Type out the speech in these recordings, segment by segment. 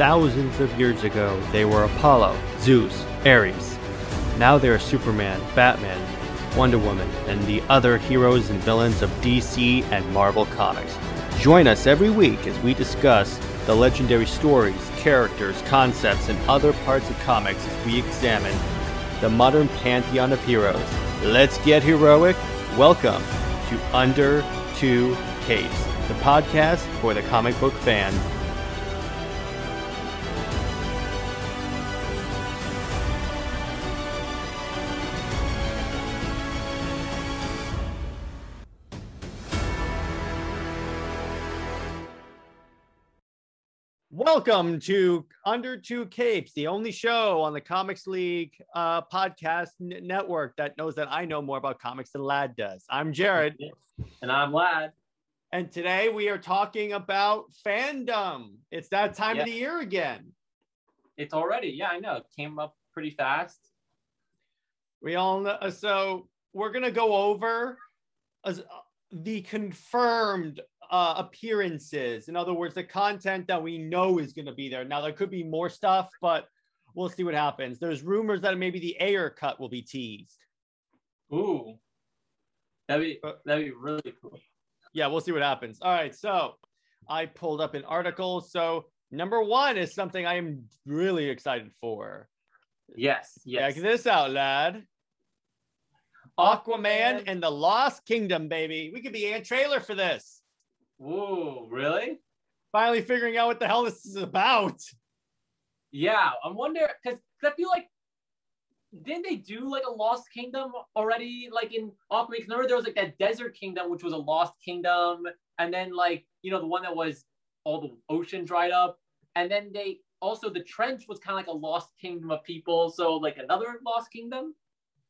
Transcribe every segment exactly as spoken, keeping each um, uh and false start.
Thousands of years ago, they were Apollo, Zeus, Ares. Now they are Superman, Batman, Wonder Woman, and the other heroes and villains of D C and Marvel Comics. Join us every week as we discuss the legendary stories, characters, concepts, and other parts of comics as we examine the modern pantheon of heroes. Let's get heroic. Welcome to Under Two Capes, the podcast for the comic book fan. Welcome to Under Two Capes, the only show on the Comics League uh, podcast n- network that knows that I know more about comics than Lad does. I'm Jared. And I'm Lad. And today we are talking about fandom. It's that time yeah. of the year again. It's already. Yeah, I know. It came up pretty fast. We all know. So we're going to go over as, uh, the confirmed Uh, appearances. In other words, the content that we know is going to be there. Now, there could be more stuff, but we'll see what happens. There's rumors that maybe the Ayer cut will be teased. Ooh, that'd be, that'd be really cool. Yeah, we'll see what happens. All right, so I pulled up an article. So number one is something I am really excited for. Yes, yes. Check this out, lad. Aquaman, Aquaman and the Lost Kingdom, baby. We could be a trailer for this. Whoa, really? Finally figuring out what the hell this is about. Yeah, I wonder, because I feel like, didn't they do like a Lost Kingdom already? Like in Aquaman, remember there was like that desert kingdom, which was a Lost Kingdom. And then like, you know, the one that was all the ocean dried up. And then they, also the trench was kind of like a Lost Kingdom of people. So like another Lost Kingdom?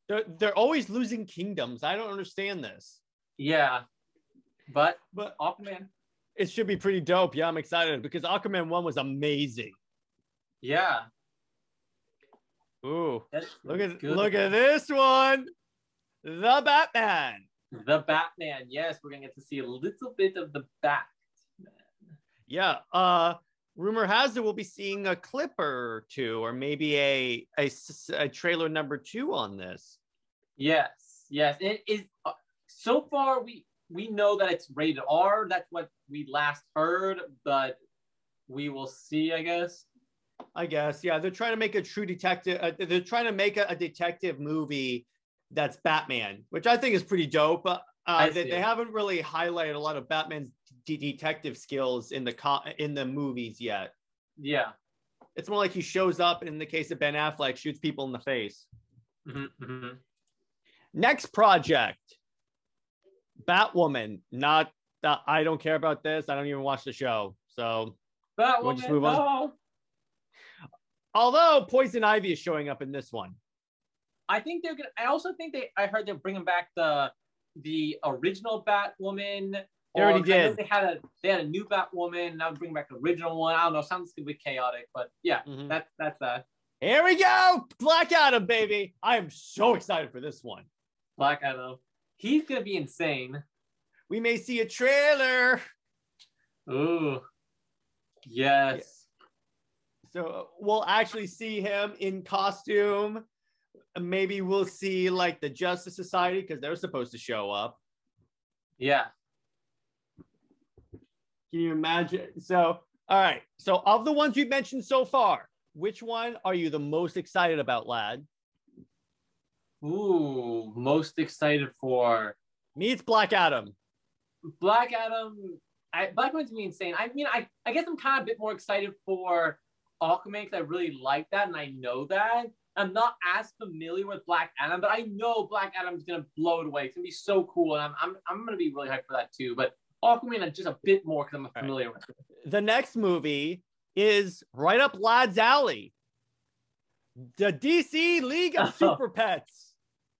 They're, they're always losing kingdoms. I don't understand this. Yeah. But, but Aquaman, it should be pretty dope. Yeah, I'm excited because Aquaman one was amazing. Yeah. Ooh, that's look at good. Look at this one, the Batman. The Batman. Yes, we're gonna get to see a little bit of the Batman. Yeah. Uh, rumor has it we'll be seeing a clip or two, or maybe a a, a trailer number two on this. Yes. Yes. It is. Uh, so far, we. We know that it's rated R. That's what we last heard, but we will see, I guess. I guess, yeah. They're trying to make a true detective. Uh, they're trying to make a, a detective movie that's Batman, which I think is pretty dope. Uh, they, they haven't really highlighted a lot of Batman's d- detective skills in the co- in the movies yet. Yeah. It's more like he shows up, in the case of Ben Affleck, shoots people in the face. Mm-hmm, mm-hmm. Next project. Batwoman, not uh, I don't care about this. I don't even watch the show. So Batwoman, we'll just move on. No. Although Poison Ivy is showing up in this one. I think they're gonna I also think they I heard they're bringing back the the original Batwoman. They already did. They had a they had a new Batwoman. Now bring back the original one. I don't know. Sounds gonna be chaotic, but yeah, mm-hmm. that's that's that. Here we go! Black Adam, baby. I am so excited for this one. Black Adam. He's gonna be insane. We may see a trailer. Ooh, yes. Yeah. So we'll actually see him in costume. Maybe we'll see like the Justice Society because they're supposed to show up. Yeah. Can you imagine? So, all right. So of the ones we've mentioned so far, which one are you the most excited about, lad? Ooh, most excited for me. It's Black Adam. Black Adam. I, Black Adam's me insane. I mean, I, I guess I'm kind of a bit more excited for Aquaman because I really like that and I know that. I'm not as familiar with Black Adam, but I know Black Adam's gonna blow it away. It's gonna be so cool, and I'm I'm I'm gonna be really hyped for that too. But Aquaman, I'm just a bit more because I'm familiar right. with it. The next movie is right up Lad's alley. The D C League of Super Pets.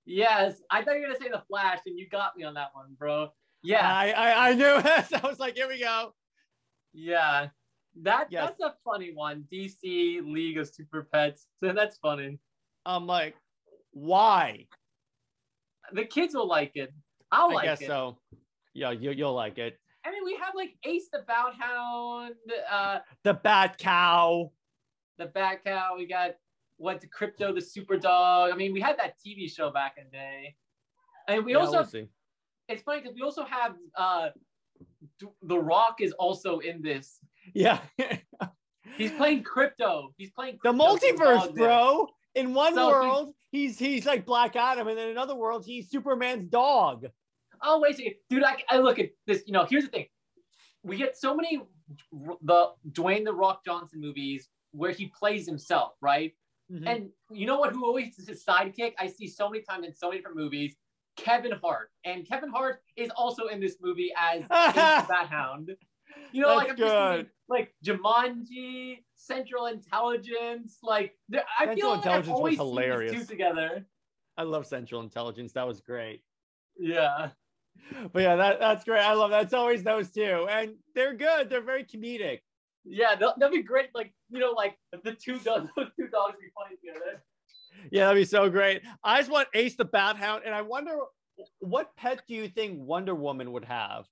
Yes, I thought you were going to say The Flash, and you got me on that one, bro. Yeah. I I, I knew it. I was like, here we go. Yeah. that yes. That's a funny one. D C League of Super Pets. That's funny. I'm like, why? The kids will like it. I'll I like it. I guess so. Yeah, you, you'll like it. I mean, we have like Ace the Bat Hound. Uh, the Bat Cow. the Bat Cow. We got went to Crypto, the Super Dog. I mean, we had that T V show back in the day. And we yeah, also, we'll it's funny because we also have uh, The Rock is also in this. Yeah. He's playing Crypto. He's playing Crypto, the multiverse, bro. There. In one so world, he's, he's he's like Black Adam, and then in another world, he's Superman's dog. Oh wait a second, dude! I, I look at this. You know, here's the thing: we get so many the Dwayne The Rock Johnson movies where he plays himself, right? Mm-hmm. And you know what? Who always is his sidekick? I see so many times in so many different movies. Kevin Hart, and Kevin Hart is also in this movie as Bat Hound. You know, That's like I'm just thinking, like Jumanji, Central Intelligence, like I Central feel like I've always was hilarious. Seen these two together. I love Central Intelligence. That was great. Yeah, but yeah, that that's great. I love that. It's always those two, and they're good. They're very comedic. Yeah, that'd they'll, they'll be great. Like you know, like the two dogs, those two dogs be funny together. Yeah, that'd be so great. I just want Ace the Bat Hound, and I wonder what pet do you think Wonder Woman would have?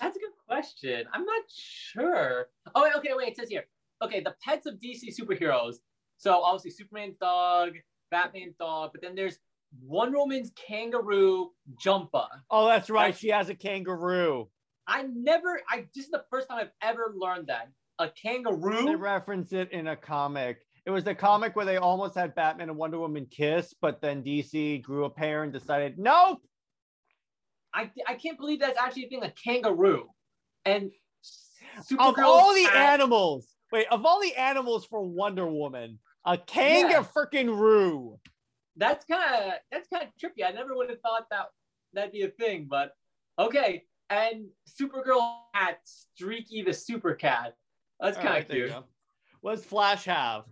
That's a good question. I'm not sure. Oh, okay, wait. It says here. Okay, the pets of D C superheroes. So obviously Superman's dog, Batman's dog, but then there's Wonder Woman's kangaroo, Jumpa. Oh, that's right. That's, she has a kangaroo. I never. I this is the first time I've ever learned that a kangaroo. They reference it in a comic. It was the comic where they almost had Batman and Wonder Woman kiss, but then D C grew a pair and decided, nope. I, I can't believe that's actually a thing, a kangaroo. And Supergirl of all the ass. animals, wait, of all the animals for Wonder Woman, a kangaroo. Yeah. That's kind of that's kind of trippy. I never would have thought that that'd be a thing, but okay. And Supergirl at Streaky the Super Cat. That's kind of right, cute. What does Flash have?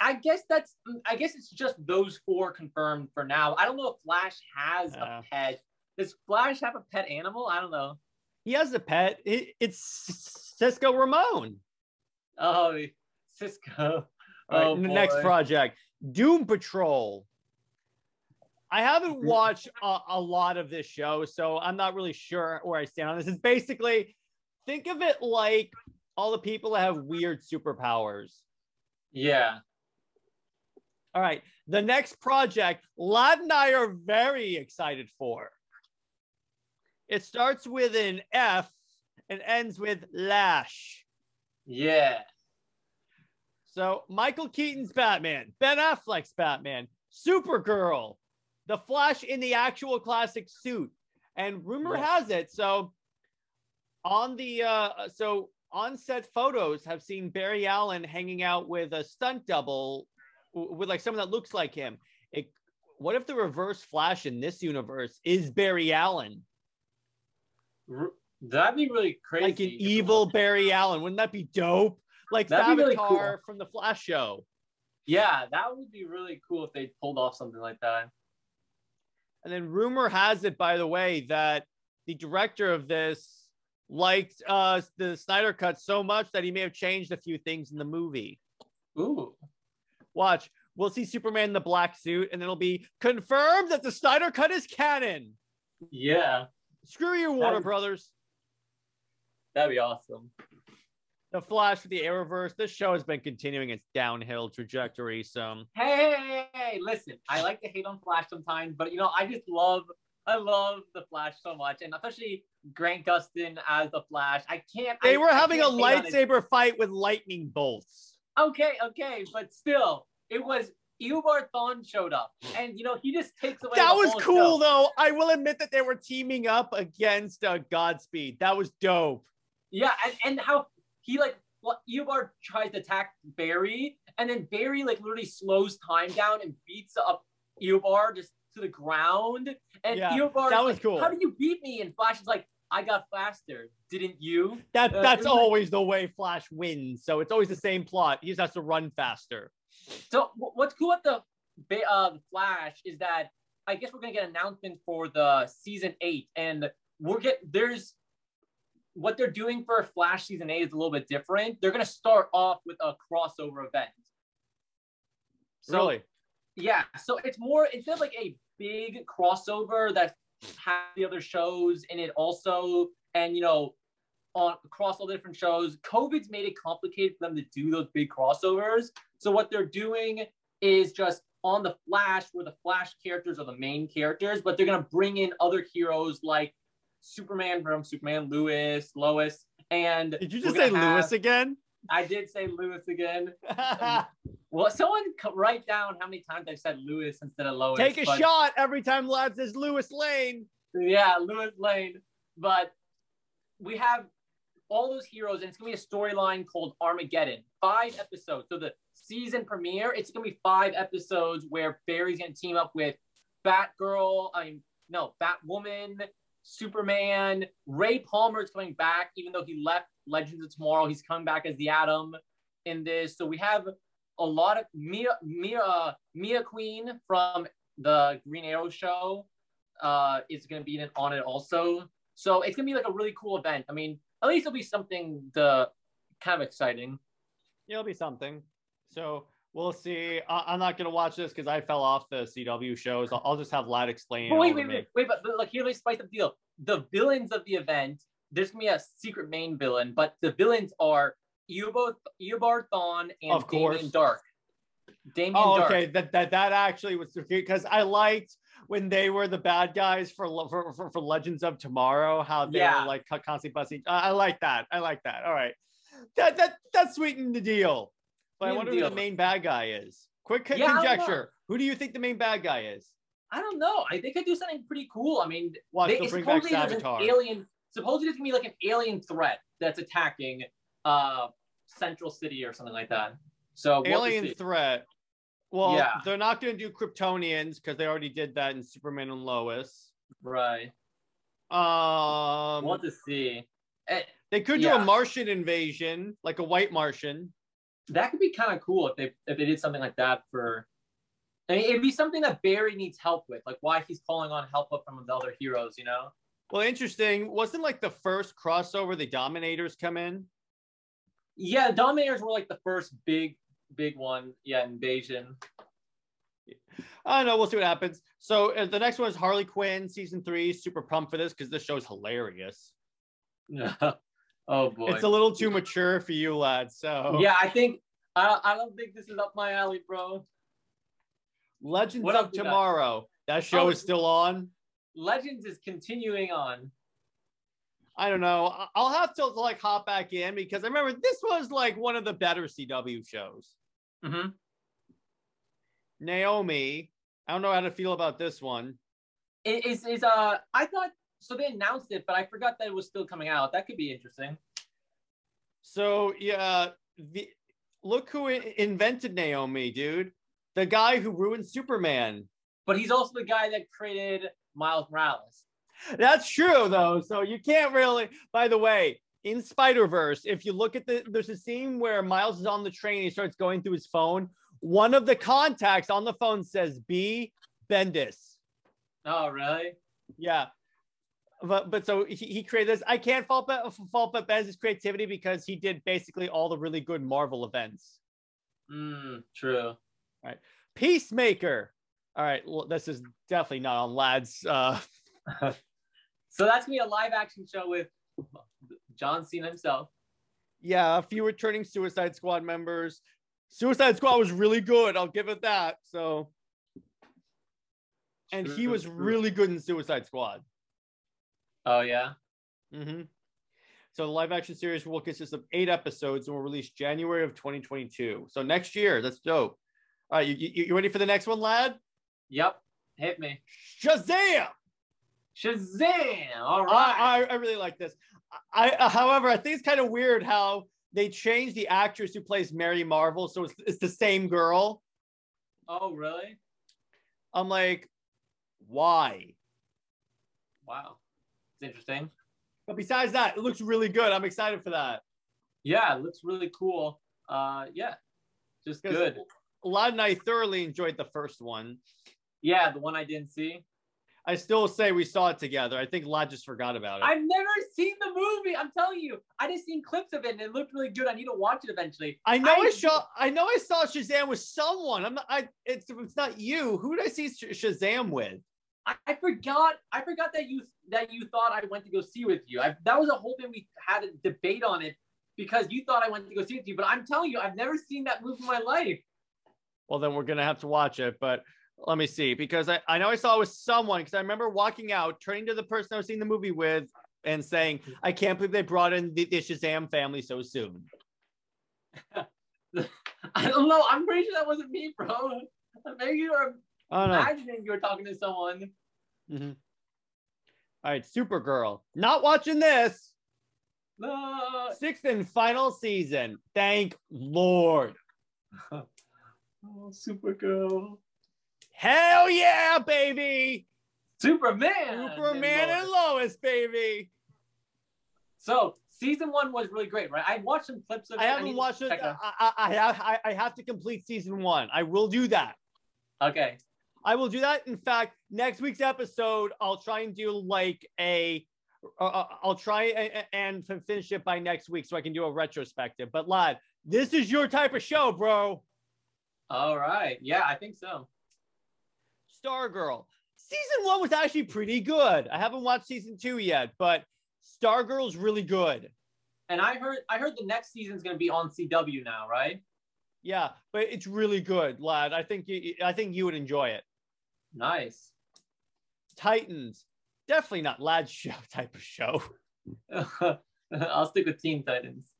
I guess that's. I guess it's just those four confirmed for now. I don't know if Flash has uh, a pet. Does Flash have a pet animal? I don't know. He has a pet. It, it's Cisco Ramon. Oh, Cisco. Right, oh, the next project, Doom Patrol. I haven't watched a, a lot of this show, so I'm not really sure where I stand on this. It's basically, think of it like all the people that have weird superpowers. Yeah. All right. The next project, Lad and I are very excited for. It starts with an F and ends with Lash. Yeah. So Michael Keaton's Batman, Ben Affleck's Batman, Supergirl, The Flash in the actual classic suit, and rumor yeah. has it. So on the uh, so on-set photos have seen Barry Allen hanging out with a stunt double, with like someone that looks like him. It, what if the Reverse Flash in this universe is Barry Allen? That'd be really crazy. Like an evil Barry Allen. Wouldn't that be dope? Like That'd the Avatar really cool. from the Flash show. Yeah, that would be really cool if they pulled off something like that. And then rumor has it, by the way, that the director of this liked uh, the Snyder Cut so much that he may have changed a few things in the movie. Ooh. Watch. We'll see Superman in the black suit, and it'll be confirmed that the Snyder Cut is canon. Yeah. Screw you, Warner that'd, Brothers. That'd be awesome. The Flash for the Arrowverse. This show has been continuing its downhill trajectory. So hey, hey, hey, listen, I like to hate on Flash sometimes, but you know, I just love, I love the Flash so much, and especially Grant Gustin as the Flash. I can't. They I, were I having a lightsaber fight with lightning bolts. Okay, okay, but still, it was. Eobard Thawne showed up, and you know he just takes away. That was cool, though. I will admit that they were teaming up against uh, Godspeed. That was dope. Yeah, and, and how he like well, Eobard tries to attack Barry, and then Barry like literally slows time down and beats up Eobard just to the ground. And yeah, Eobard, that was like, cool. How do you beat me? And Flash is like, I got faster, didn't you? That uh, that's always like, the way Flash wins. So it's always the same plot. He just has to run faster. So what's cool about the uh, Flash is that I guess we're gonna get an announcement for the season eight, and we're get there's what they're doing for Flash season eight is a little bit different. They're gonna start off with a crossover event. So, really? Yeah. So it's more instead of like a big crossover that has the other shows in it also, and you know on across all the different shows. COVID's made it complicated for them to do those big crossovers. So what they're doing is just on The Flash, where the Flash characters are the main characters, but they're going to bring in other heroes like Superman from Superman, Lois, Lois, and... Did you just say have, Lois again? I did say Lois again. Well, someone write down how many times I've said Lois instead of Lois. Take a but, shot every time Lab says Lois Lane. Yeah, Lois Lane. But we have all those heroes, and it's going to be a storyline called Armageddon. Five episodes. So the season premiere, it's going to be five episodes where Barry's going to team up with Batgirl, I mean, no, Batwoman, Superman. Ray Palmer's coming back, even though he left Legends of Tomorrow. He's coming back as the Atom in this. So we have a lot of Mia, Mia, uh, Mia Queen from the Green Arrow show uh, is going to be in, on it also. So it's going to be like a really cool event. I mean, at least it'll be something the, kind of exciting. Yeah, it'll be something. So we'll see. I- I'm not going to watch this because I fell off the C W shows. I'll, I'll just have Ladd explain. But wait, wait, wait, wait. But, but look, here they spice up the deal. The villains of the event, there's going to be a secret main villain, but the villains are Eobard Thawne and of course. Damien Dark. Damien oh, Dark. Okay. That, that, that actually was because I liked when they were the bad guys for for, for, for Legends of Tomorrow, how they yeah. were like constantly busting. I, I like that. I like that. All right. That, that, that sweetened the deal. But I wonder who the main bad guy is. Quick yeah, conjecture. Who do you think the main bad guy is? I don't know. I, they could do something pretty cool. I mean, Watch, they, bring supposedly back there's an alien. Supposedly it's gonna be like an alien threat that's attacking uh, Central City or something like that. So alien we'll threat. Well, yeah. They're not gonna do Kryptonians because they already did that in Superman and Lois. Right. Um. Want to see? It, they could yeah. do a Martian invasion, like a white Martian. That could be kind of cool if they if they did something like that for. I mean, it'd be something that Barry needs help with, like why he's calling on help up from the other heroes, you know. Well, interesting. Wasn't like the first crossover the Dominators come in? Yeah, the Dominators were like the first big, big one. Yeah, invasion. I don't know. We'll see what happens. So uh, the next one is Harley Quinn season three. Super pumped for this because this show's hilarious. Oh boy, it's a little too mature for you, Ladd. So yeah, I think I, I don't think this is up my alley, bro. Legends what of Tomorrow. That, that show oh, is still on. Legends is continuing on. I don't know. I'll have to like hop back in because I remember this was like one of the better C W shows. Mm-hmm. Naomi, I don't know how to feel about this one. It is is uh I thought. So they announced it, but I forgot that it was still coming out. That could be interesting. So yeah, the, look who invented Naomi, dude. The guy who ruined Superman. But he's also the guy that created Miles Morales. That's true, though. So you can't really... By the way, in Spider-Verse, if you look at the... There's a scene where Miles is on the train. He starts going through his phone. One of the contacts on the phone says, B. Bendis. Oh, really? Yeah. But but so he, he created this. I can't fault but fault but Bendis' creativity because he did basically all the really good Marvel events. Mm, true. All right, Peacemaker. All right, well, this is definitely not on Ladd's. Uh... So that's gonna be a live action show with John Cena himself. Yeah, a few returning Suicide Squad members. Suicide Squad was really good. I'll give it that. So, and he was really good in Suicide Squad. Oh, yeah? Mm-hmm. So the live-action series will consist of eight episodes and will release January of twenty twenty-two. So next year. That's dope. All right, you, you, you ready for the next one, Ladd? Yep. Hit me. Shazam! Shazam! All right. I, I, I really like this. I, uh, however, I think it's kind of weird how they changed the actress who plays Mary Marvel, so it's, it's the same girl. Oh, really? I'm like, why? Wow. Interesting, but besides that, it looks really good. I'm excited for that. Yeah, it looks really cool. Uh yeah, just good. Ladd and I thoroughly enjoyed the first one. Yeah, the one I didn't see. I still say we saw it together. I think Ladd just forgot about it. I've never seen the movie. I'm telling you, I just seen clips of it and it looked really good. I need to watch it eventually. I know I, I saw I know I saw Shazam with someone. I'm not I it's it's not you. Who did I see Shazam with? I, I forgot. I forgot that you that you thought I went to go see with you. I, that was a whole thing. We had a debate on it because you thought I went to go see with you. But I'm telling you, I've never seen that movie in my life. Well, then we're gonna have to watch it. But let me see, because I, I know I saw it with someone, because I remember walking out, turning to the person I was seeing the movie with, and saying, "I can't believe they brought in the, the Shazam family so soon." I don't know. I'm pretty sure that wasn't me, bro. Maybe you were imagining you were talking to someone. Mm-hmm. All right, Supergirl. Not watching this. No. Sixth and final season. Thank Lord. Oh, Supergirl. Hell yeah, baby. Superman. Superman and Lois, baby. So season one was really great, right? I watched some clips of it. I haven't watched it. I, I, I, I have to complete season one. I will do that. Okay. I will do that. In fact, next week's episode, I'll try and do like a, uh, I'll try and, and finish it by next week so I can do a retrospective. But live, this is your type of show, bro. All right. Yeah, I think so. Stargirl. Season one was actually pretty good. I haven't watched season two yet, but Stargirl's really good. And I heard I heard the next season's going to be on C W now, right? Yeah, but it's really good, lad. I think you, I think you would enjoy it. Nice. Titans. Definitely not lad's show type of show. I'll stick with Teen Titans.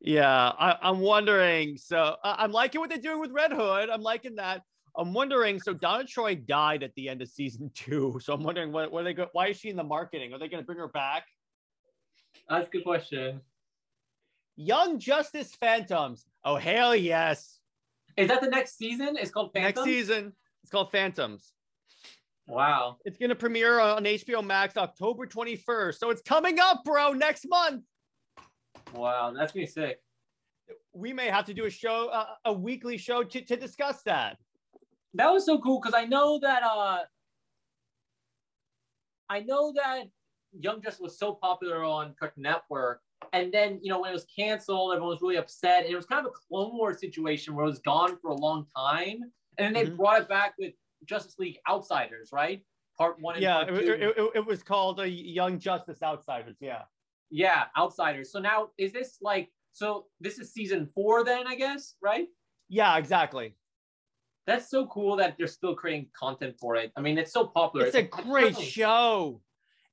Yeah, I, I'm wondering. So uh, I'm liking what they're doing with Red Hood. I'm liking that. I'm wondering, so Donna Troy died at the end of season two. So I'm wondering, what, what are they go, why is she in the marketing? Are they going to bring her back? That's a good question. Young Justice Phantoms. Oh, hell yes. Is that the next season? It's called Phantoms? Next season. It's called Phantoms. Wow. It's going to premiere on H B O Max October twenty-first. So it's coming up, bro, next month. Wow, that's going to be sick. We may have to do a show, uh, a weekly show to, to discuss that. That was so cool because I know that uh, I know that Young Justice was so popular on Cartoon Network, and then you know when it was canceled, everyone was really upset, and it was kind of a Clone Wars situation where it was gone for a long time, and then they mm-hmm. brought it back with Justice League Outsiders, right? Part one. And yeah, part two. It, it, it was called a Young Justice Outsiders. Yeah. Yeah, Outsiders. So now is this like so? This is season four, then I guess, right? Yeah, exactly. That's so cool that they're still creating content for it. I mean, it's so popular. It's a great show.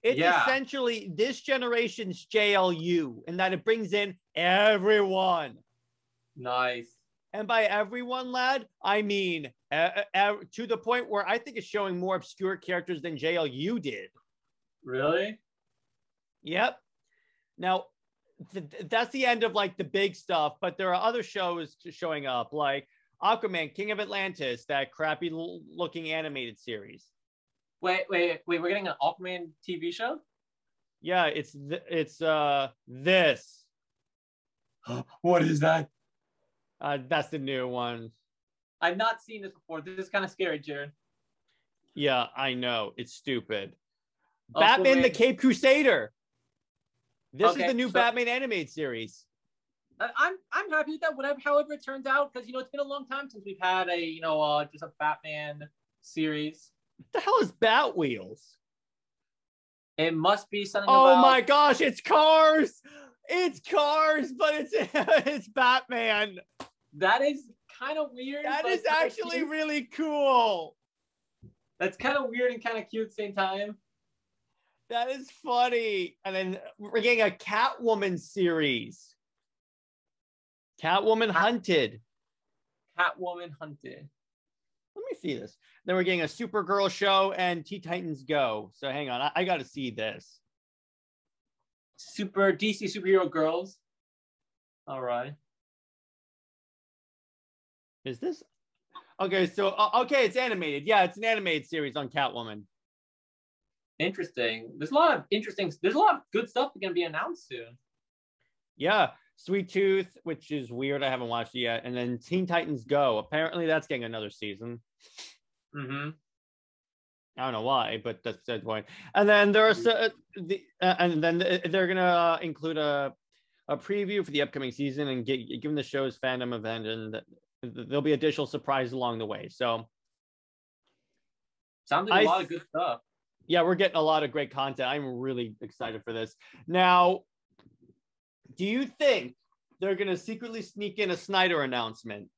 It's yeah. essentially this generation's J L U in that it brings in everyone. Nice. And by everyone, lad, I mean uh, uh, to the point where I think it's showing more obscure characters than J L U did. Really? Yep. Now, th that's the end of like the big stuff, but there are other shows showing up like Aquaman, King of Atlantis, that crappy looking animated series. Wait, wait, wait, we're getting an Aquaman T V show? Yeah, it's, th it's uh, this. What is that? Uh, that's the new one. I've not seen this before. This is kind of scary, Jared. Yeah, I know. It's stupid. Aquaman. Batman the Caped Crusader. This okay, is the new so Batman animated series. I'm I'm happy with that. Whatever, however it turns out, because you know it's been a long time since we've had a you know uh, just a Batman series. What the hell is Bat Wheels? It must be something. Oh about... my gosh! It's cars. It's cars, but it's it's Batman. That is kind of weird. That is actually cute. Really cool. That's kind of weird and kind of cute at the same time. That is funny. And then we're getting a Catwoman series. Catwoman Hunted. Catwoman Hunted. Let me see this. Then we're getting a Supergirl show and Teen Titans Go. So hang on, I, I got to see this. Super D C Superhero Girls. All right. Is this? Okay, so, uh, okay, it's animated. Yeah, it's an animated series on Catwoman. Interesting. There's a lot of interesting, there's a lot of good stuff that's going to be announced soon. Yeah. Sweet Tooth, which is weird. I haven't watched it yet. And then Teen Titans Go. Apparently that's getting another season. Mm-hmm. I don't know why, but that's the point. And then there are uh, the, uh, and then they're going to uh, include a, a preview for the upcoming season and get, given the show's fandom event, and there'll be additional surprise along the way. So Sounds like a I, lot of good stuff. Yeah, we're getting a lot of great content. I'm really excited for this. Now, do you think they're going to secretly sneak in a Snyder announcement?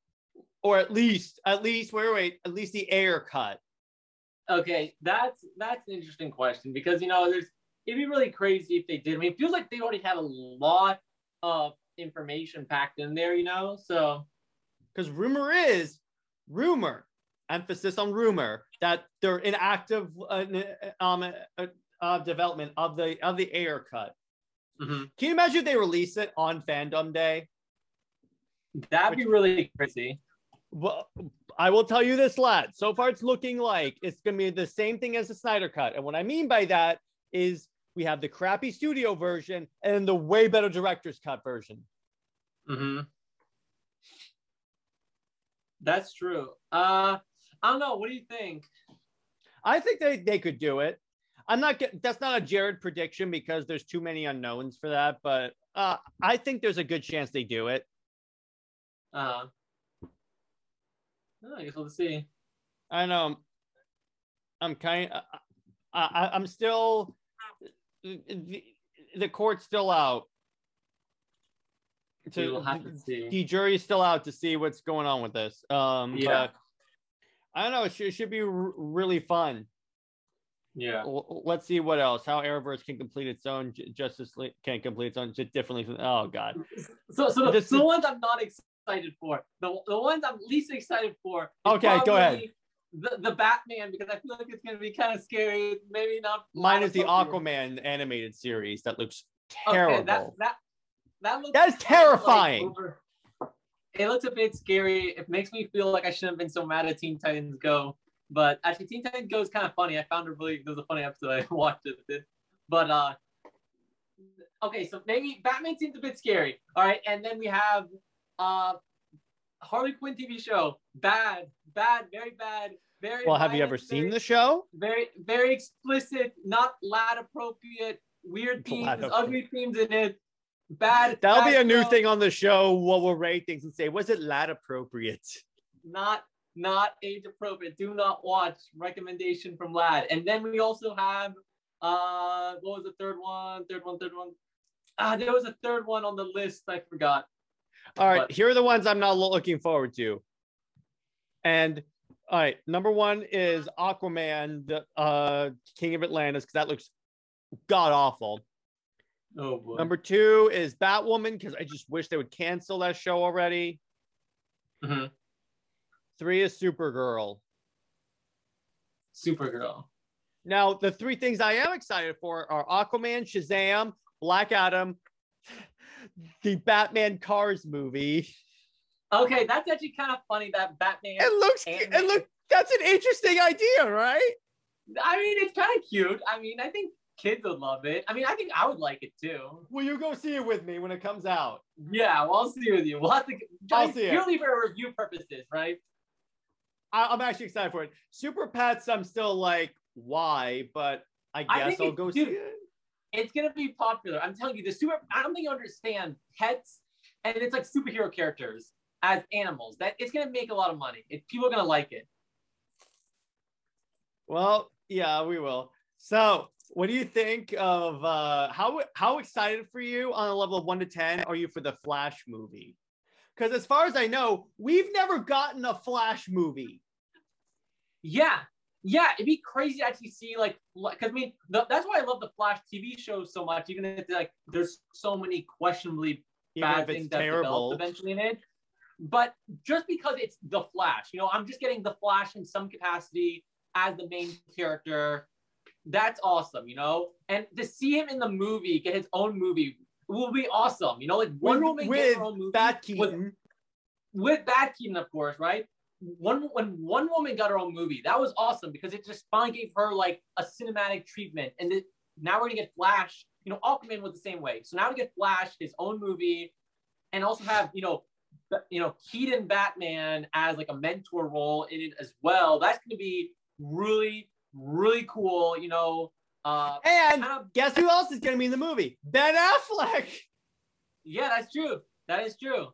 Or at least, at least, wait, wait, at least the Ayer cut. Okay, that's that's an interesting question, because, you know, there's it'd be really crazy if they did. I mean, it feels like they already have a lot of information packed in there, you know, so. Because rumor is, rumor, emphasis on rumor, that they're in active uh, um, uh, development of the of the Ayer cut. Mm-hmm. Can you imagine if they release it on Fandom Day? That'd Which, be really crazy. Well, I will tell you this, lad. So far, it's looking like it's going to be the same thing as the Snyder Cut. And what I mean by that is we have the crappy studio version and the way better director's cut version. Mm-hmm. That's true. Uh, I don't know. What do you think? I think they, they could do it. I'm not getting, that's not a Jared prediction because there's too many unknowns for that. But uh, I think there's a good chance they do it. Uh-huh. I guess we'll see. I know. I'm kind. I, I I'm still. The, the court's still out. To, we will have to see. The jury's still out to see what's going on with this. Um, yeah. But I don't know. It should, it should be r really fun. Yeah. L let's see what else. How Arrowverse can complete its own J Justice League can complete its own just differently. Oh God. So so the, the ones I'm not excited. Excited for the the ones I'm least excited for. Okay, go ahead. The the Batman, because I feel like it's gonna be kind of scary. Maybe not. Mine is the Aquaman animated series that looks terrible. Okay, that that that looks that is terrifying. Like, it looks a bit scary. It makes me feel like I shouldn't have been so mad at Teen Titans Go. But actually, Teen Titans Go is kind of funny. I found it really. There was a funny episode I watched of this. But uh, okay, so maybe Batman seems a bit scary. All right, and then we have. Uh, Harley Quinn T V show, bad, bad, very bad, very. Well, have violent, you ever seen very, the show? Very, very explicit, not lad appropriate, weird themes, ugly themes in it. Bad. That'll bad be a show. New thing on the show. What we'll rate things and say, was it lad appropriate? Not, not age appropriate. Do not watch. Recommendation from lad. And then we also have, uh, what was the third one? Third one, third one. Ah, there was a third one on the list. I forgot. All right, but here are the ones I'm not looking forward to. And all right, number one is Aquaman, the uh, King of Atlantis, because that looks god awful. Oh boy. Number two is Batwoman, because I just wish they would cancel that show already. Mm-hmm. Three is Supergirl. Supergirl. Now, the three things I am excited for are Aquaman, Shazam, Black Adam. The Batman Cars movie. Okay, that's actually kind of funny that Batman. It looks. It look. That's an interesting idea, right? I mean, it's kind of cute. I mean, I think kids would love it. I mean, I think I would like it too. Will you go see it with me when it comes out? Yeah, well, I'll see it with you. We'll have to. I'll see it purely for review purposes, right? I, I'm actually excited for it. Super Pets, I'm still like, why? But I guess I'll go see it. It's gonna be popular. I'm telling you, the super. I don't think you understand pets, and it's like superhero characters as animals. That it's gonna make a lot of money. It, people are gonna like it. Well, yeah, we will. So, what do you think of uh, how how excited for you on a level of one to ten are you for the Flash movie? Because as far as I know, we've never gotten a Flash movie. Yeah. Yeah, it'd be crazy to actually see, like, because I mean, the, that's why I love the Flash T V show so much, even if, like, there's so many questionably bad things that develop eventually in it. But just because it's the Flash, you know, I'm just getting the Flash in some capacity as the main character. That's awesome, you know? And to see him in the movie, get his own movie, will be awesome, you know? Like, Wonder Woman get her own movie. Bat Keaton. With, with Bat Keaton, of course, right? One when one woman got her own movie, that was awesome because it just finally gave her like a cinematic treatment. And it, now we're gonna get Flash. You know, Aquaman was the same way. So now we get Flash, his own movie, and also have you know, you know, Keaton Batman as like a mentor role in it as well. That's gonna be really, really cool. You know, uh, and guess who else is gonna be in the movie? Ben Affleck. Yeah, that's true. That is true.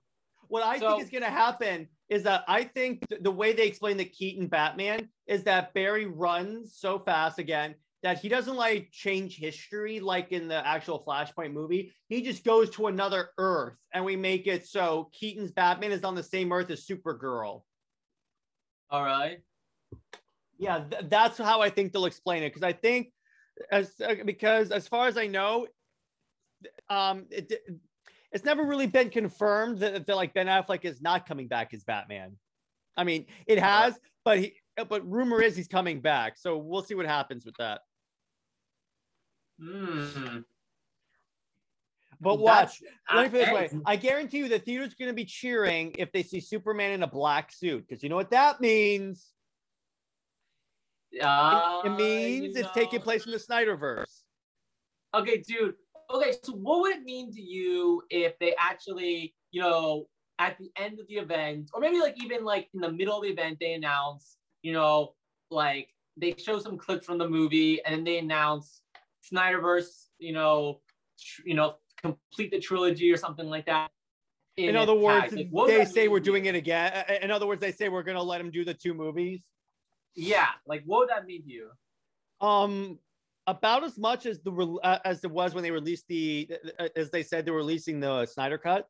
What I so, think is gonna happen is that I think th- the way they explain the Keaton Batman is that Barry runs so fast again that he doesn't like change history like in the actual Flashpoint movie. He just goes to another Earth, and we make it so Keaton's Batman is on the same Earth as Supergirl. All right. Yeah, th- that's how I think they'll explain it. Because I think, as uh, because as far as I know, um, it, it's never really been confirmed that, that like Ben Affleck is not coming back as Batman. I mean, it has, but he, but rumor is he's coming back. So we'll see what happens with that. Mm-hmm. But watch, That's, let me put it this way. I guarantee you the theater's going to be cheering if they see Superman in a black suit, because you know what that means? Uh, it, it means it's know. taking place in the Snyderverse. Okay, dude. Okay, so what would it mean to you if they actually, you know, at the end of the event, or maybe like even like in the middle of the event, they announce, you know, like they show some clips from the movie and then they announce Snyderverse, you know, tr- you know, complete the trilogy or something like that. In, in other words, like, they say we're doing it again. In other words, they say we're going to let him do the two movies. Yeah. Like, what would that mean to you? Um, about as much as the, uh, as it was when they released the, as they said, they were releasing the Snyder Cut.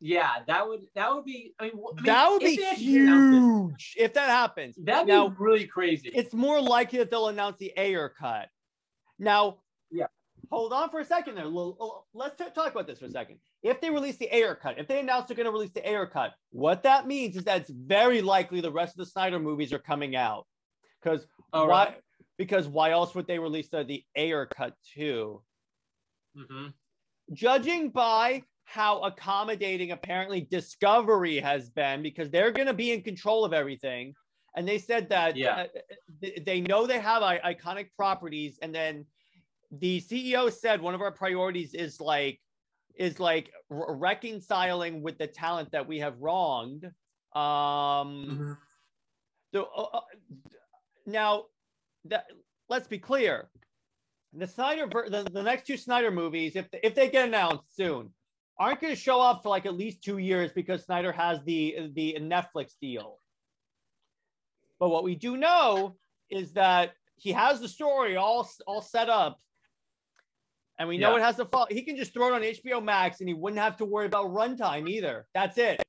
Yeah, that would, that would be, I mean, I mean that would be huge if that happens. That'd now, be really crazy. It's more likely that they'll announce the Ayer cut. Now, yeah. Hold on for a second there. Let's t- talk about this for a second. If they release the Ayer cut, if they announce they're going to release the Ayer cut, what that means is that it's very likely the rest of the Snyder movies are coming out. Because why? Right. Because why else would they release the, the Ayer cut too? Mm-hmm. Judging by how accommodating apparently Discovery has been, because they're going to be in control of everything. And they said that yeah. uh, they know they have I- iconic properties. And then the C E O said, one of our priorities is like, is like re- reconciling with the talent that we have wronged. Um, mm-hmm. so, uh, now that let's be clear, the Snyder, the, the next two Snyder movies, if, if they get announced soon, aren't going to show up for like at least two years because Snyder has the the Netflix deal. But what we do know is that he has the story all all set up, and we know yeah. it has to follow. He can just throw it on H B O Max, and he wouldn't have to worry about runtime either. That's it.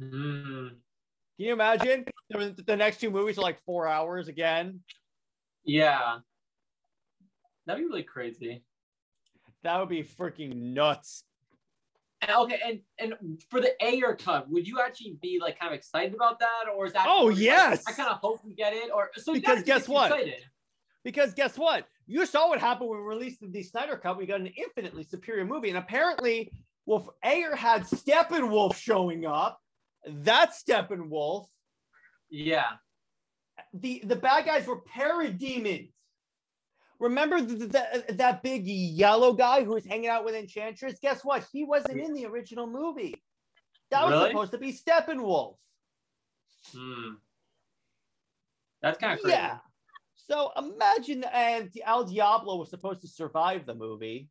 Mm. Can you imagine the next two movies are like four hours again? Yeah, that'd be really crazy. That would be freaking nuts. Okay, and and for the Ayer cut, would you actually be like kind of excited about that, or is that? Oh yes, like, I kind of hope we get it. Or so because guess what? Excited. Because guess what? You saw what happened when we released the Snyder Cut. We got an infinitely superior movie, and apparently, Wolf Ayer had Steppenwolf showing up. That's Steppenwolf. Yeah. The the bad guys were parademons. Remember th- th- that big yellow guy who was hanging out with Enchantress? Guess what? He wasn't in the original movie. That was really? supposed to be Steppenwolf. Hmm. That's kind of crazy. Yeah. So imagine, and El Diablo was supposed to survive the movie.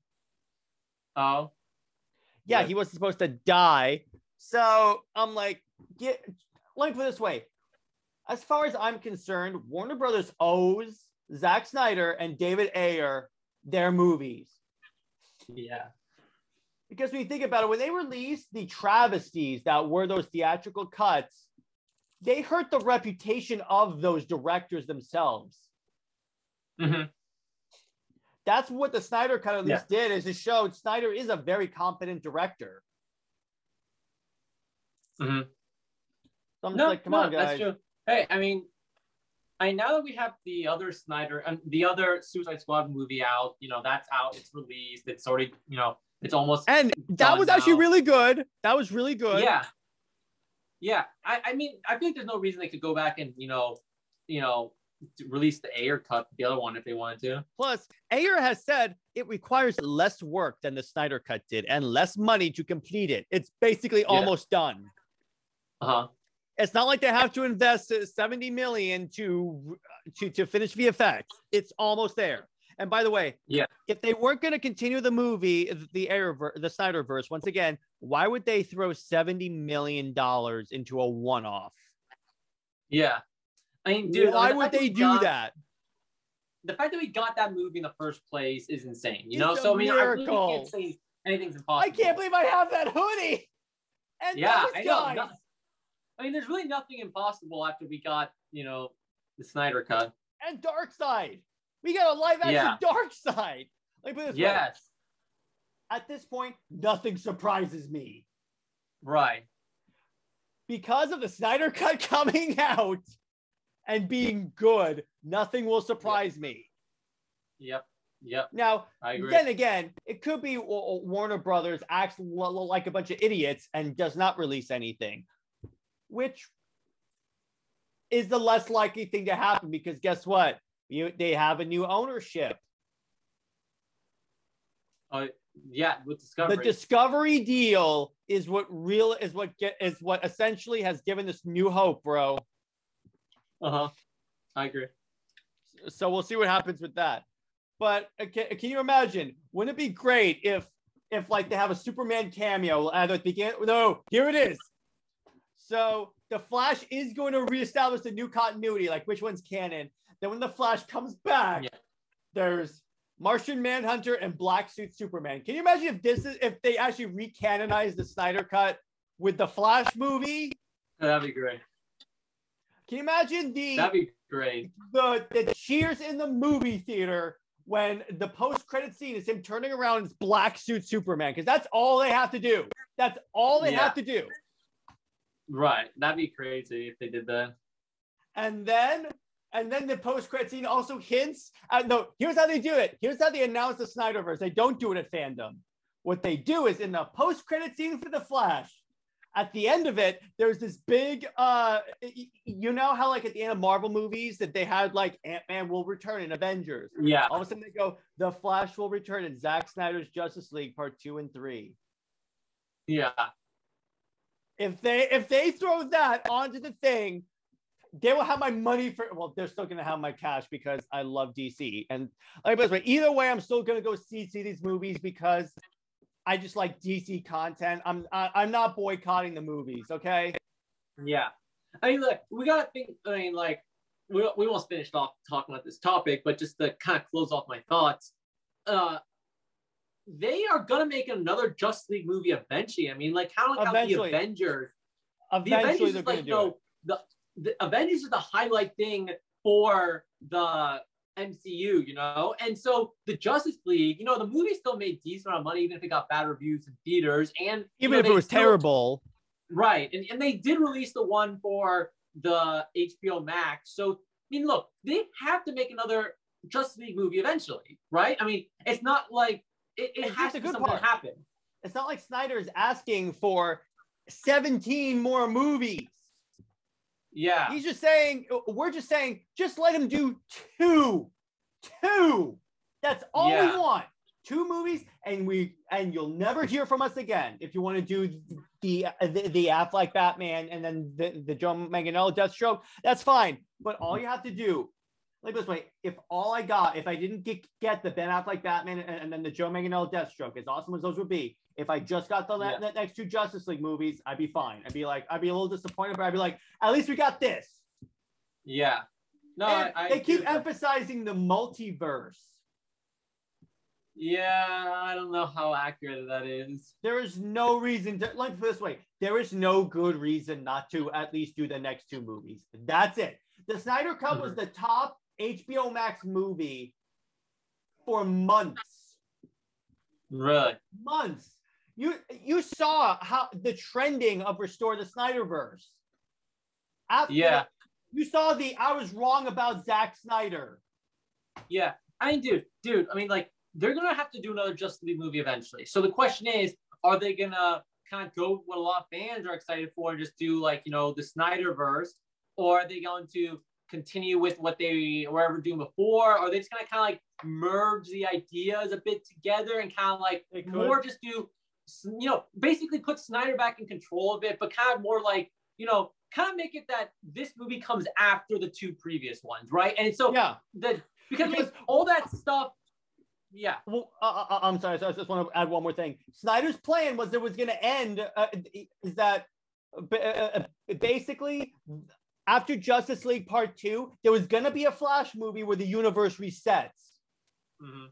Oh. Yeah, yeah. He was supposed to die. So I'm like, get, let me put it this way. As far as I'm concerned, Warner Brothers owes Zack Snyder and David Ayer their movies. Yeah. Because when you think about it, when they released the travesties that were those theatrical cuts, they hurt the reputation of those directors themselves. Mm-hmm. That's what the Snyder Cut at least yeah. did, is it showed Snyder is a very competent director. Mm-hmm. So I'm just no, like, come no, on, guys. That's true. Hey, I mean, I now that we have the other Snyder and um, the other Suicide Squad movie out, you know, that's out, it's released, it's already, you know, it's almost. And that was actually out. really good. That was really good. Yeah. Yeah. I, I mean, I think there's no reason they could go back and, you know, you know, release the Ayer cut, the other one, if they wanted to. Plus, Ayer has said it requires less work than the Snyder cut did and less money to complete it. It's basically yeah. almost done. Uh-huh. It's not like they have to invest seventy million to to to finish V F X. It's almost there. And by the way, yeah, if they weren't going to continue the movie, the Arrowverse, the Snyderverse, once again, why would they throw seventy million dollars into a one-off? Yeah. I mean, dude, why would they do that? The fact that we got that movie in the first place is insane. You know, so I mean, I really can't say anything's impossible. I can't believe I have that hoodie. And yeah, I know. No, I mean, there's really nothing impossible after we got, you know, the Snyder Cut and Darkseid. We got a live action yeah. Darkseid. Like, this yes. Way. At this point, nothing surprises me. Right. Because of the Snyder Cut coming out and being good, nothing will surprise yep. me. Yep. Yep. Now, I agree. Then again, it could be Warner Brothers acts like a bunch of idiots and does not release anything, which is the less likely thing to happen because guess what? You, they have a new ownership. Uh, yeah, with Discovery. The Discovery deal is what real is what get, is what essentially has given this new hope, bro. Uh-huh. I agree. So we'll see what happens with that. But can, can you imagine? Wouldn't it be great if if like they have a Superman cameo at the beginning? No, here it is. So the Flash is going to reestablish the new continuity, like which one's canon. Then when the Flash comes back, yeah. there's Martian Manhunter and Black Suit Superman. Can you imagine if this is if they actually recanonize the Snyder Cut with the Flash movie? That'd be great. Can you imagine the that'd be great the the cheers in the movie theater when the post-credit scene is him turning around and it's Black Suit Superman? Because that's all they have to do. That's all they yeah. have to do. Right, that'd be crazy if they did that. And then. And then the post-credit scene also hints at, no, here's how they do it. Here's how they announce the Snyderverse. They don't do it at fandom. What they do is in the post-credit scene for The Flash, at the end of it, there's this big, uh, you know how like at the end of Marvel movies that they had like Ant-Man will return in Avengers. Yeah. All of a sudden they go, The Flash will return in Zack Snyder's Justice League Part two and three. Yeah. If they, if they throw that onto the thing, they will have my money for, well, they're still going to have my cash because I love D C. And like, but either way, I'm still going to go see, see these movies because I just like D C content. I'm I, I'm not boycotting the movies, okay? Yeah. I mean, look, we got to think, I mean, like, we, we almost finished off talking about this topic, but just to kind of close off my thoughts, uh, they are going to make another Justice League movie eventually. I mean, like, how, how the Avengers, eventually the Avengers is like, no, the The Avengers is the highlight thing for the M C U, you know? And so the Justice League, you know, the movie still made decent amount of money, even if it got bad reviews in theaters. And even if it was terrible. Right. And, and they did release the one for the H B O Max. So, I mean, look, they have to make another Justice League movie eventually, right? I mean, it's not like it, it has to something to happen. It's not like Snyder is asking for seventeen more movies. Yeah, he's just saying, we're just saying, just let him do two, two. That's all yeah. we want. Two movies, and we and you'll never hear from us again. If you want to do the the, the Affleck Batman and then the, the Joe Manganiello Deathstroke, that's fine. But all you have to do, like this way, if all I got, if I didn't get, get the Ben Affleck Batman and, and then the Joe Manganiello Deathstroke, as awesome as those would be, if I just got the, yeah. the next two Justice League movies, I'd be fine. I'd be like, I'd be a little disappointed, but I'd be like, at least we got this. Yeah. No, I, I they keep emphasizing that. The multiverse. Yeah, I don't know how accurate that is. There is no reason to, like this way, there is no good reason not to at least do the next two movies. That's it. The Snyder Cut mm-hmm. was the top H B O Max movie for months. Really? Months. You you saw how the trending of Restore the Snyderverse. After yeah. That, you saw the I was wrong about Zack Snyder. Yeah. I mean, dude, dude, I mean, like, they're going to have to do another Justice League movie eventually. So the question is, are they going to kind of go with what a lot of fans are excited for and just do, like, you know, the Snyderverse? Or are they going to continue with what they were ever doing before? Or are they just going to kind of, like, merge the ideas a bit together and kind of, like, more just do... you know, basically put Snyder back in control of it, but kind of more like, you know, kind of make it that this movie comes after the two previous ones, right? And so, yeah, the, because, because all that stuff Yeah. Well, uh, uh, I'm sorry. So I just want to add one more thing. Snyder's plan was it was going to end. Uh, is that uh, basically after Justice League Part Two, there was going to be a Flash movie where the universe resets. Mm-hmm.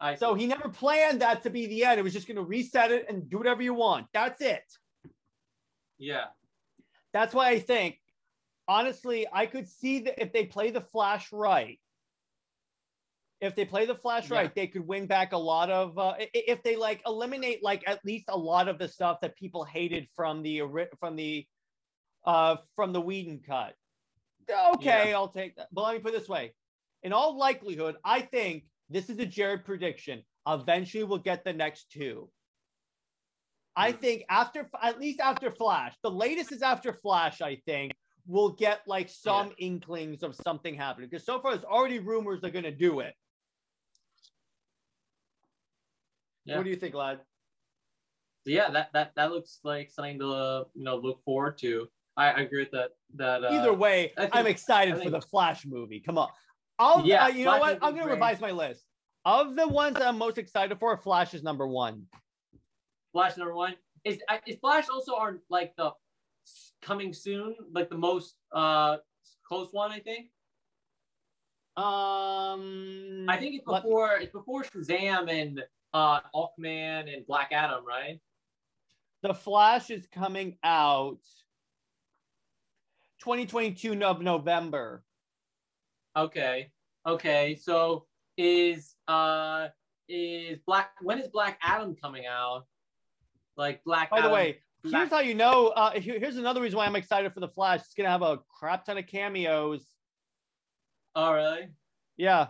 I so see. He never planned that to be the end. It was just going to reset it and do whatever you want. That's it. Yeah. That's why I think, honestly, I could see that if they play the Flash right, if they play the Flash yeah. right, they could win back a lot of, uh, if they like eliminate like at least a lot of the stuff that people hated from the, from the, uh, from the Whedon cut. Okay, yeah. I'll take that. But let me put it this way. In all likelihood, I think this is a Jared prediction. Eventually we'll get the next two. I think after, at least after Flash, the latest is after Flash, I think, we'll get like some yeah. inklings of something happening. Because so far there's already rumors they're going to do it. Yeah. What do you think, lad? Yeah, that, that, that looks like something to uh, you know look forward to. I, I agree with that. that uh, Either way, think, I'm excited think, for the Flash movie. Come on. I'll, yeah, uh, you Flash know what? I'm going to revise my list. Of the ones that I'm most excited for, Flash is number one. Flash number one is is Flash also our like the coming soon, like the most uh close one, I think. Um, I think it's before it's before Shazam and uh Aquaman and Black Adam, right? The Flash is coming out twenty twenty-two of November. Okay, okay. So is uh is Black when is Black Adam coming out? Like Black By Adam, the way, Black here's how you know. Uh, here, here's another reason why I'm excited for the Flash. It's gonna have a crap ton of cameos. Oh, really? Yeah. All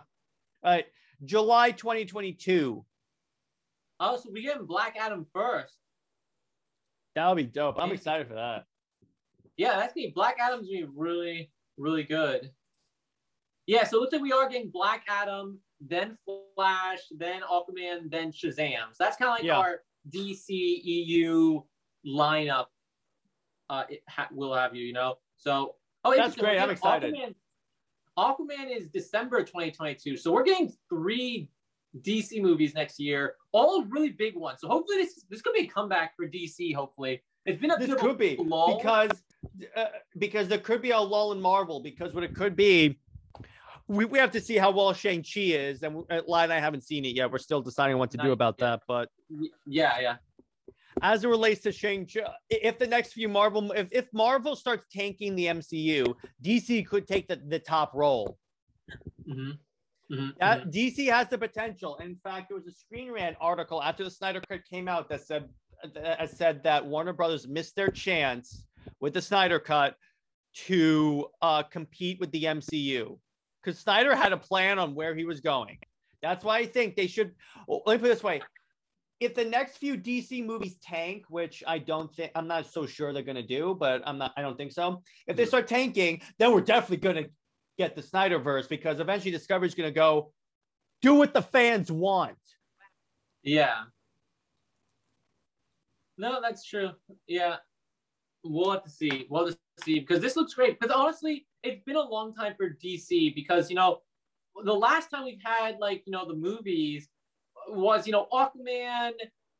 right. July twenty twenty-two. Oh, so we're getting Black Adam first. That'll be dope. I'm excited for that. Yeah, that's neat. Black Adam's gonna be really, really good. Yeah, so it looks like we are getting Black Adam, then Flash, then Aquaman, then Shazam. So that's kind of like yeah. our D C E U lineup uh it ha will have you you know so oh that's great. I'm excited. Aquaman, Aquaman is December twenty twenty-two, so we're getting three D C movies next year, all really big ones. So hopefully this this could be a comeback for D C. Hopefully it's been a this could be lull. because uh, because there could be a lull in Marvel, because what it could be, we, we have to see how well Shang-Chi is, and uh, Lai and I haven't seen it yet. We're still deciding what to Not do about yet. that, but yeah, yeah. As it relates to Shang-Chi, if the next few Marvel, if, if Marvel starts tanking the M C U, D C could take the, the top role. Mm-hmm. Mm-hmm. That, mm-hmm. D C has the potential. In fact, there was a Screen Rant article after the Snyder Cut came out that said that said that Warner Brothers missed their chance with the Snyder Cut to uh, compete with the M C U. Because Snyder had a plan on where he was going. That's why I think they should. Well, let me put it this way: if the next few D C movies tank, which I don't think, I'm not so sure they're going to do, but I'm not, I don't think so. If they start tanking, then we're definitely going to get the Snyderverse, because eventually Discovery's going to go do what the fans want. Yeah. No, that's true. Yeah. We'll have to see. We'll have to see, because this looks great. Because honestly, it's been a long time for D C, because, you know, the last time we've had, like, you know, the movies was, you know, Aquaman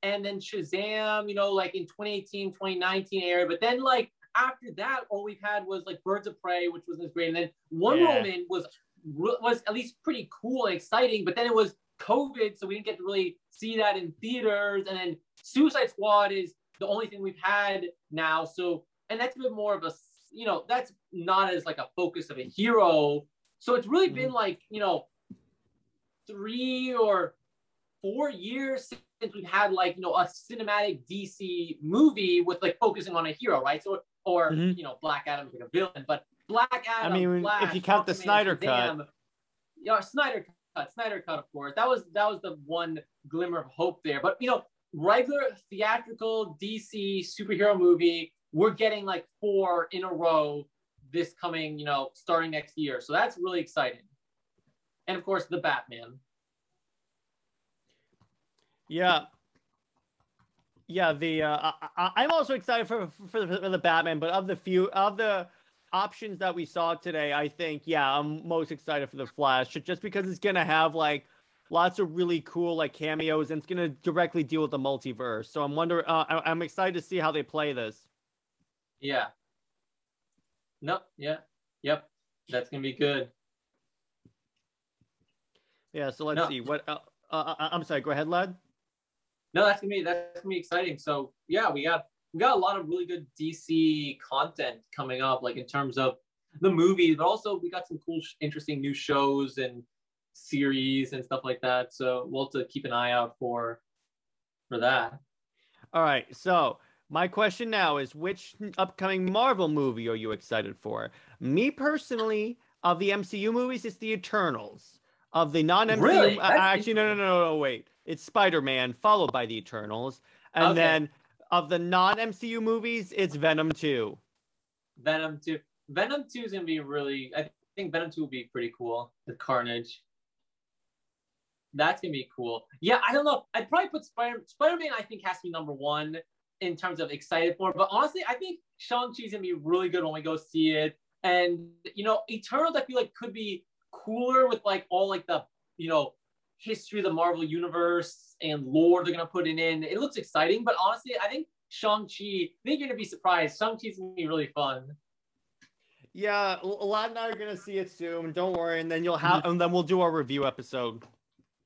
and then Shazam, you know, like in twenty eighteen, twenty nineteen era. But then, like, after that, all we've had was, like, Birds of Prey, which wasn't as great. And then Wonder Woman was, was at least pretty cool and exciting. But then it was COVID, so we didn't get to really see that in theaters. And then Suicide Squad is the only thing we've had now. So, and that's a bit more of a, you know, that's not as like a focus of a hero. So it's really been like, you know, three or four years since we've had like, you know, a cinematic D C movie with like focusing on a hero, right? So, or, mm-hmm. you know, Black Adam is like a villain, but Black Adam, I mean, Flash, if you count Aquaman, the Snyder Shazam, Cut. Yeah, you know, Snyder Cut, Snyder Cut, of course. That was, that was the one glimmer of hope there. But, you know, regular theatrical D C superhero movie, we're getting like four in a row this coming, you know, starting next year. So that's really exciting. And of course, the Batman. Yeah. Yeah, the uh, I, I'm also excited for, for, for the Batman, but of the few, of the options that we saw today, I think, yeah, I'm most excited for the Flash, just because it's going to have like lots of really cool like cameos, and it's going to directly deal with the multiverse. So I'm wondering, uh, I- I'm excited to see how they play this. Yeah. No. Yeah. Yep. That's going to be good. Yeah. So let's no. see what, uh, uh, I'm sorry, go ahead, lad. No, that's going to be, that's going to be exciting. So yeah, we got, we got a lot of really good D C content coming up, like in terms of the movies, but also we got some cool, interesting new shows and series and stuff like that. So we'll have to keep an eye out for, for that. All right. So my question now is, which upcoming Marvel movie are you excited for? Me personally, of the M C U movies, it's the Eternals. Of the non-M C U, really? uh, actually, no, no, no, no, wait. It's Spider-Man followed by the Eternals, and okay. then of the non-M C U movies, it's Venom two. Venom two. Venom two is gonna be really. I think Venom two will be pretty cool. The Carnage. That's gonna be cool. Yeah, I don't know. I'd probably put Spider Spider-Man. I think has to be number one in terms of excited for, but honestly, I think Shang-Chi's gonna be really good when we go see it. And, you know, Eternals, I feel like could be cooler with like all like the, you know, history of the Marvel universe and lore they're gonna put it in. It looks exciting, but honestly, I think Shang-Chi, I think you're gonna be surprised. Shang-Chi's gonna be really fun. Yeah, Lad and I are gonna see it soon. Don't worry, and then you'll have, and then we'll do our review episode.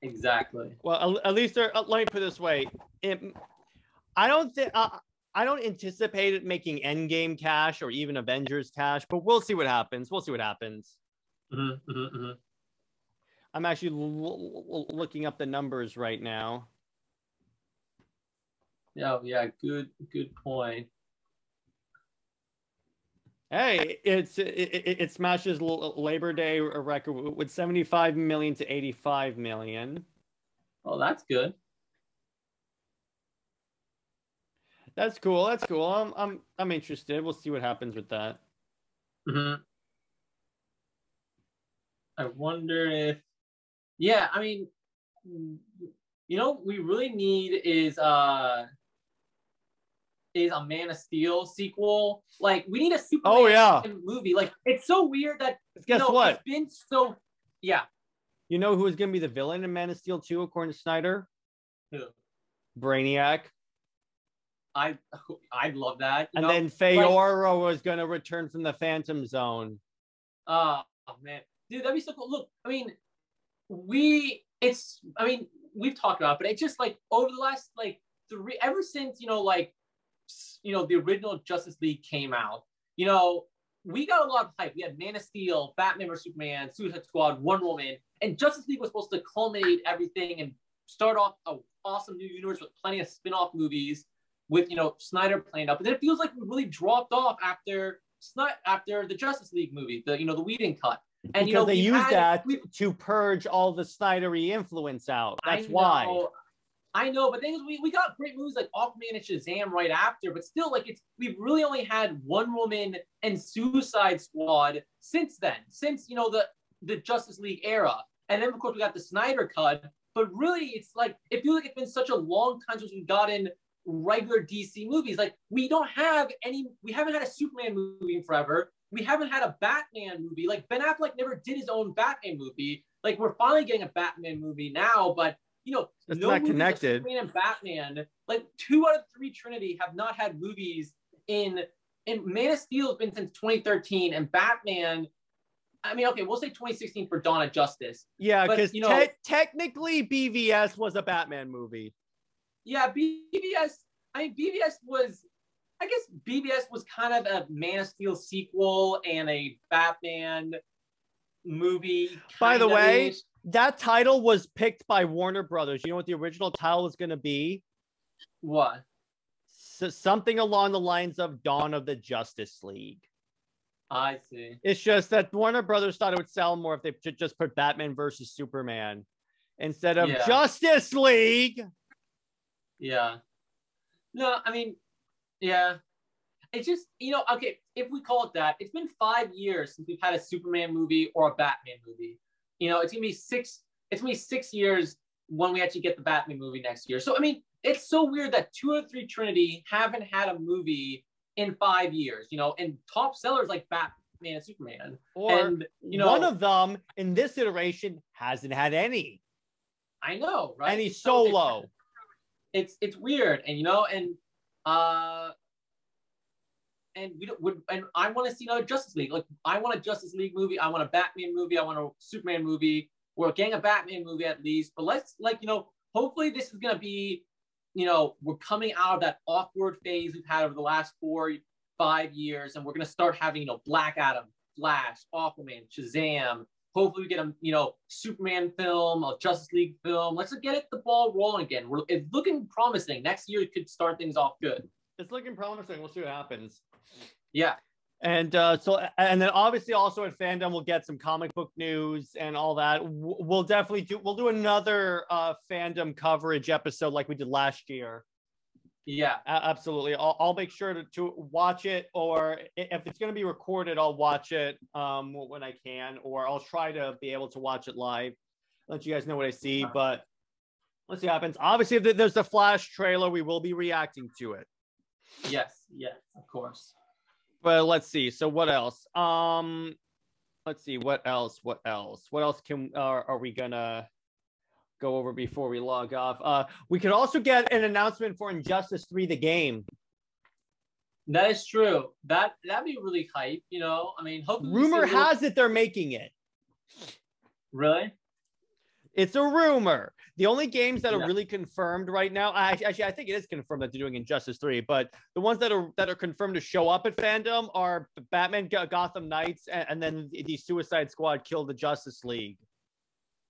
Exactly. Well, at least there, let me put it this way. It, I don't think uh, I don't anticipate it making Endgame cash or even Avengers cash, but we'll see what happens. We'll see what happens. Mm-hmm, mm-hmm, mm-hmm. I'm actually l- l- looking up the numbers right now. Yeah, yeah, good, good point. Hey, it's it, it, it smashes Labor Day record with seventy-five million to eighty-five million. Oh, that's good. That's cool. That's cool. I'm I'm I'm interested. We'll see what happens with that. Mm-hmm. I wonder if, yeah, I mean, you know, we really need is uh is a Man of Steel sequel. Like, we need a Superman oh, yeah. movie. Like, it's so weird that guess you know, what? It's been so yeah. You know who is going to be the villain in Man of Steel two, according to Snyder? Who? Brainiac. I I love that. And know? then Feora like, was going to return from the Phantom Zone. Oh, man. Dude, that'd be so cool. Look, I mean, we, it's, I mean, we've talked about it, but it's just like over the last, like, three, ever since, you know, like, you know, the original Justice League came out, you know, we got a lot of hype. We had Man of Steel, Batman versus Superman, Suicide Squad, Wonder Woman, and Justice League was supposed to culminate everything and start off an awesome new universe with plenty of spin-off movies with, you know, Snyder planned up. But then it feels like we really dropped off after after the Justice League movie, the, you know, the Whedon cut. And because, you know, they used that to purge all the Snydery influence out. That's I know, why. I know, but things we, we got great movies like Aquaman and Shazam right after, but still, like, it's we've really only had Wonder Woman and Suicide Squad since then, since, you know, the, the Justice League era. And then, of course, we got the Snyder Cut, but really, it's like, it feels like it's been such a long time since we've gotten regular D C movies. Like, we don't have any, we haven't had a Superman movie in forever. We haven't had a Batman movie. Like, Ben Affleck never did his own Batman movie. Like, we're finally getting a Batman movie now, but, you know, it's no not connected. Superman and Batman, like, two out of three Trinity have not had movies in, and Man of Steel has been since twenty thirteen, and Batman, I mean, okay, we'll say twenty sixteen for Dawn of Justice. Yeah, because, you know, te- technically B V S was a Batman movie. Yeah, B V S, I mean, B V S was... I guess B B S was kind of a Man of Steel sequel and a Batman movie. By the way, ish. that title was picked by Warner Brothers. You know what the original title was going to be? What? So something along the lines of Dawn of the Justice League. I see. It's just that Warner Brothers thought it would sell more if they just put Batman versus Superman instead of yeah. Justice League. Yeah. No, I mean... Yeah. It's just, you know, okay, if we call it that, it's been five years since we've had a Superman movie or a Batman movie. You know, it's going to be six, it's going to be six years when we actually get the Batman movie next year. So, I mean, it's so weird that two or three Trinity haven't had a movie in five years, you know, and top sellers like Batman and Superman. Or, and, you know, one of them in this iteration hasn't had any. I know, right? And he's so solo. It's it's weird, and you know, and uh, and we don't, would, and I want to see another Justice League. Like, I want a Justice League movie. I want a Batman movie. I want a Superman movie. We're getting a Batman movie at least. But let's, like, you know, hopefully this is gonna be, you know, we're coming out of that awkward phase we've had over the last four, five years, and we're gonna start having, you know, Black Adam, Flash, Aquaman, Shazam. Hopefully we get a, you know, Superman film, a Justice League film. Let's get it, the ball rolling again. We're, it's looking promising. Next year, it could start things off good. It's looking promising. We'll see what happens. Yeah. And uh, so, and then obviously also at Fandom, we'll get some comic book news and all that. We'll definitely do, we'll do another uh, Fandom coverage episode like we did last year. Yeah, absolutely. I'll, I'll make sure to, to watch it, or if it's going to be recorded, I'll watch it um, when I can, or I'll try to be able to watch it live. Let you guys know what I see, but let's see what happens. Obviously, if there's the Flash trailer, we will be reacting to it. Yes, yes, of course. But let's see. So what else? Um, let's see. What else? What else? What else can uh, are we going to go over before we log off? Uh, we could also get an announcement for Injustice three, the game. That is true. That that'd be really hype, you know. I mean, hopefully. Rumor has it they're making it. Really? It's a rumor. The only games that yeah. are really confirmed right now, I, actually, I think it is confirmed that they're doing Injustice three, but the ones that are that are confirmed to show up at Fandom are Batman, Gotham Knights, and, and then the Suicide Squad Kill the Justice League.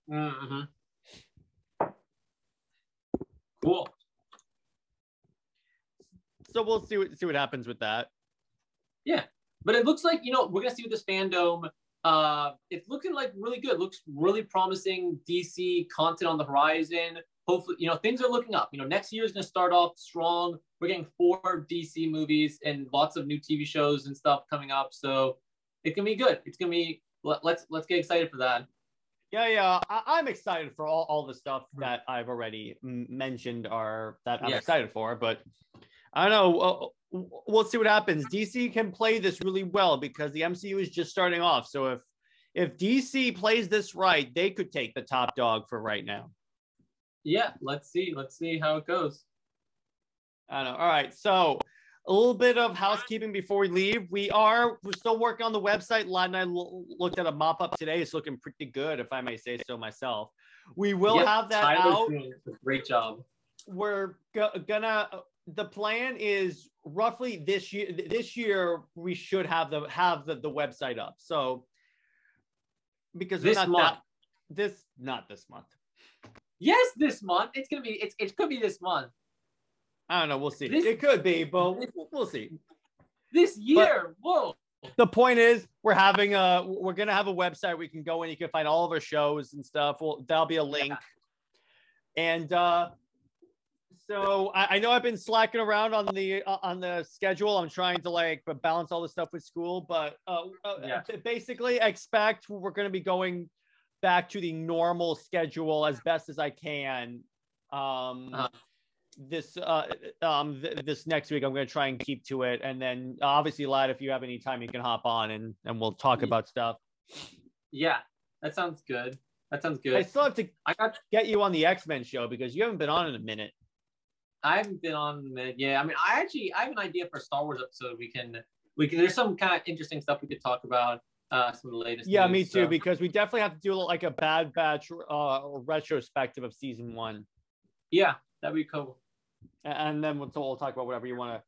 Mm-hmm. Cool. So we'll see what see what happens with that. Yeah, but it looks like, you know, we're gonna see with this Fandom. Uh, it's looking like really good. Looks really promising. D C content on the horizon. Hopefully, you know, things are looking up. You know, next year is gonna start off strong. We're getting four D C movies and lots of new T V shows and stuff coming up. So it can be good. It's gonna be. Let's let's get excited for that. Yeah, yeah, I I'm excited for all, all the stuff that I've already mentioned or that I'm yes. excited for, but I don't know, we'll, we'll see what happens. D C can play this really well because the M C U is just starting off, so if if D C plays this right, they could take the top dog for right now. Yeah, let's see, let's see how it goes. I don't know, all right, so a little bit of housekeeping before we leave. We are we're still working on the website. Lad and I looked at a mop up today. It's looking pretty good, if I may say so myself. We will yep, have that Tyler's out. Doing a great job. We're go gonna. The plan is roughly this year. This year we should have the have the, the website up. So because this not month, that, this not this month. Yes, this month. It's gonna be. It's it could be this month. I don't know. We'll see. This, it could be, but we'll see. This year, but whoa. The point is, we're having a we're gonna have a website we can go in. You can find all of our shows and stuff. Well, that'll be a link. Yeah. And uh, so I, I know I've been slacking around on the uh, on the schedule. I'm trying to like balance all the stuff with school, but uh, yeah. basically expect we're gonna be going back to the normal schedule as best as I can. Um, uh-huh. This uh um th this next week I'm going to try and keep to it, and then obviously, Lad, if you have any time you can hop on and and we'll talk about stuff. Yeah, that sounds good. That sounds good. I still have to I got to get you on the X-Men show because you haven't been on in a minute. I haven't been on in a minute. Yeah, I mean, I actually I have an idea for a Star Wars episode. We can we can. There's some kind of interesting stuff we could talk about. Uh, some of the latest. Yeah, news, me too. So. Because we definitely have to do like a Bad Batch uh retrospective of season one. Yeah, that'd be cool. And then we'll, we'll talk about whatever you want to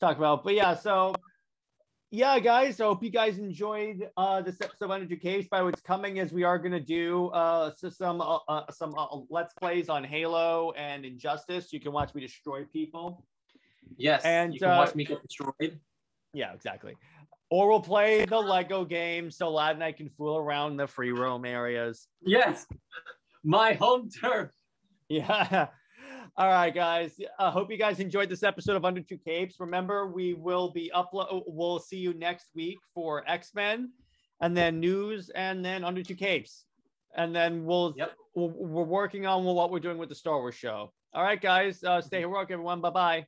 talk about. But yeah, so yeah, guys, I hope you guys enjoyed uh, this episode of Under Two Capes. By what's coming is we are going to do uh, some uh, uh, some uh, Let's Plays on Halo and Injustice. You can watch me destroy people. Yes, and you can uh, watch me get destroyed. Yeah, exactly. Or we'll play the Lego game so Lad and I can fool around the free roam areas. Yes, my home turf. Yeah. All right, guys. I uh, hope you guys enjoyed this episode of Under Two Capes. Remember, we will be upload. We'll see you next week for X-Men, and then news, and then Under Two Capes, and then we'll, yep. we'll we're working on what we're doing with the Star Wars show. All right, guys. Uh, stay heroic, everyone. Bye bye.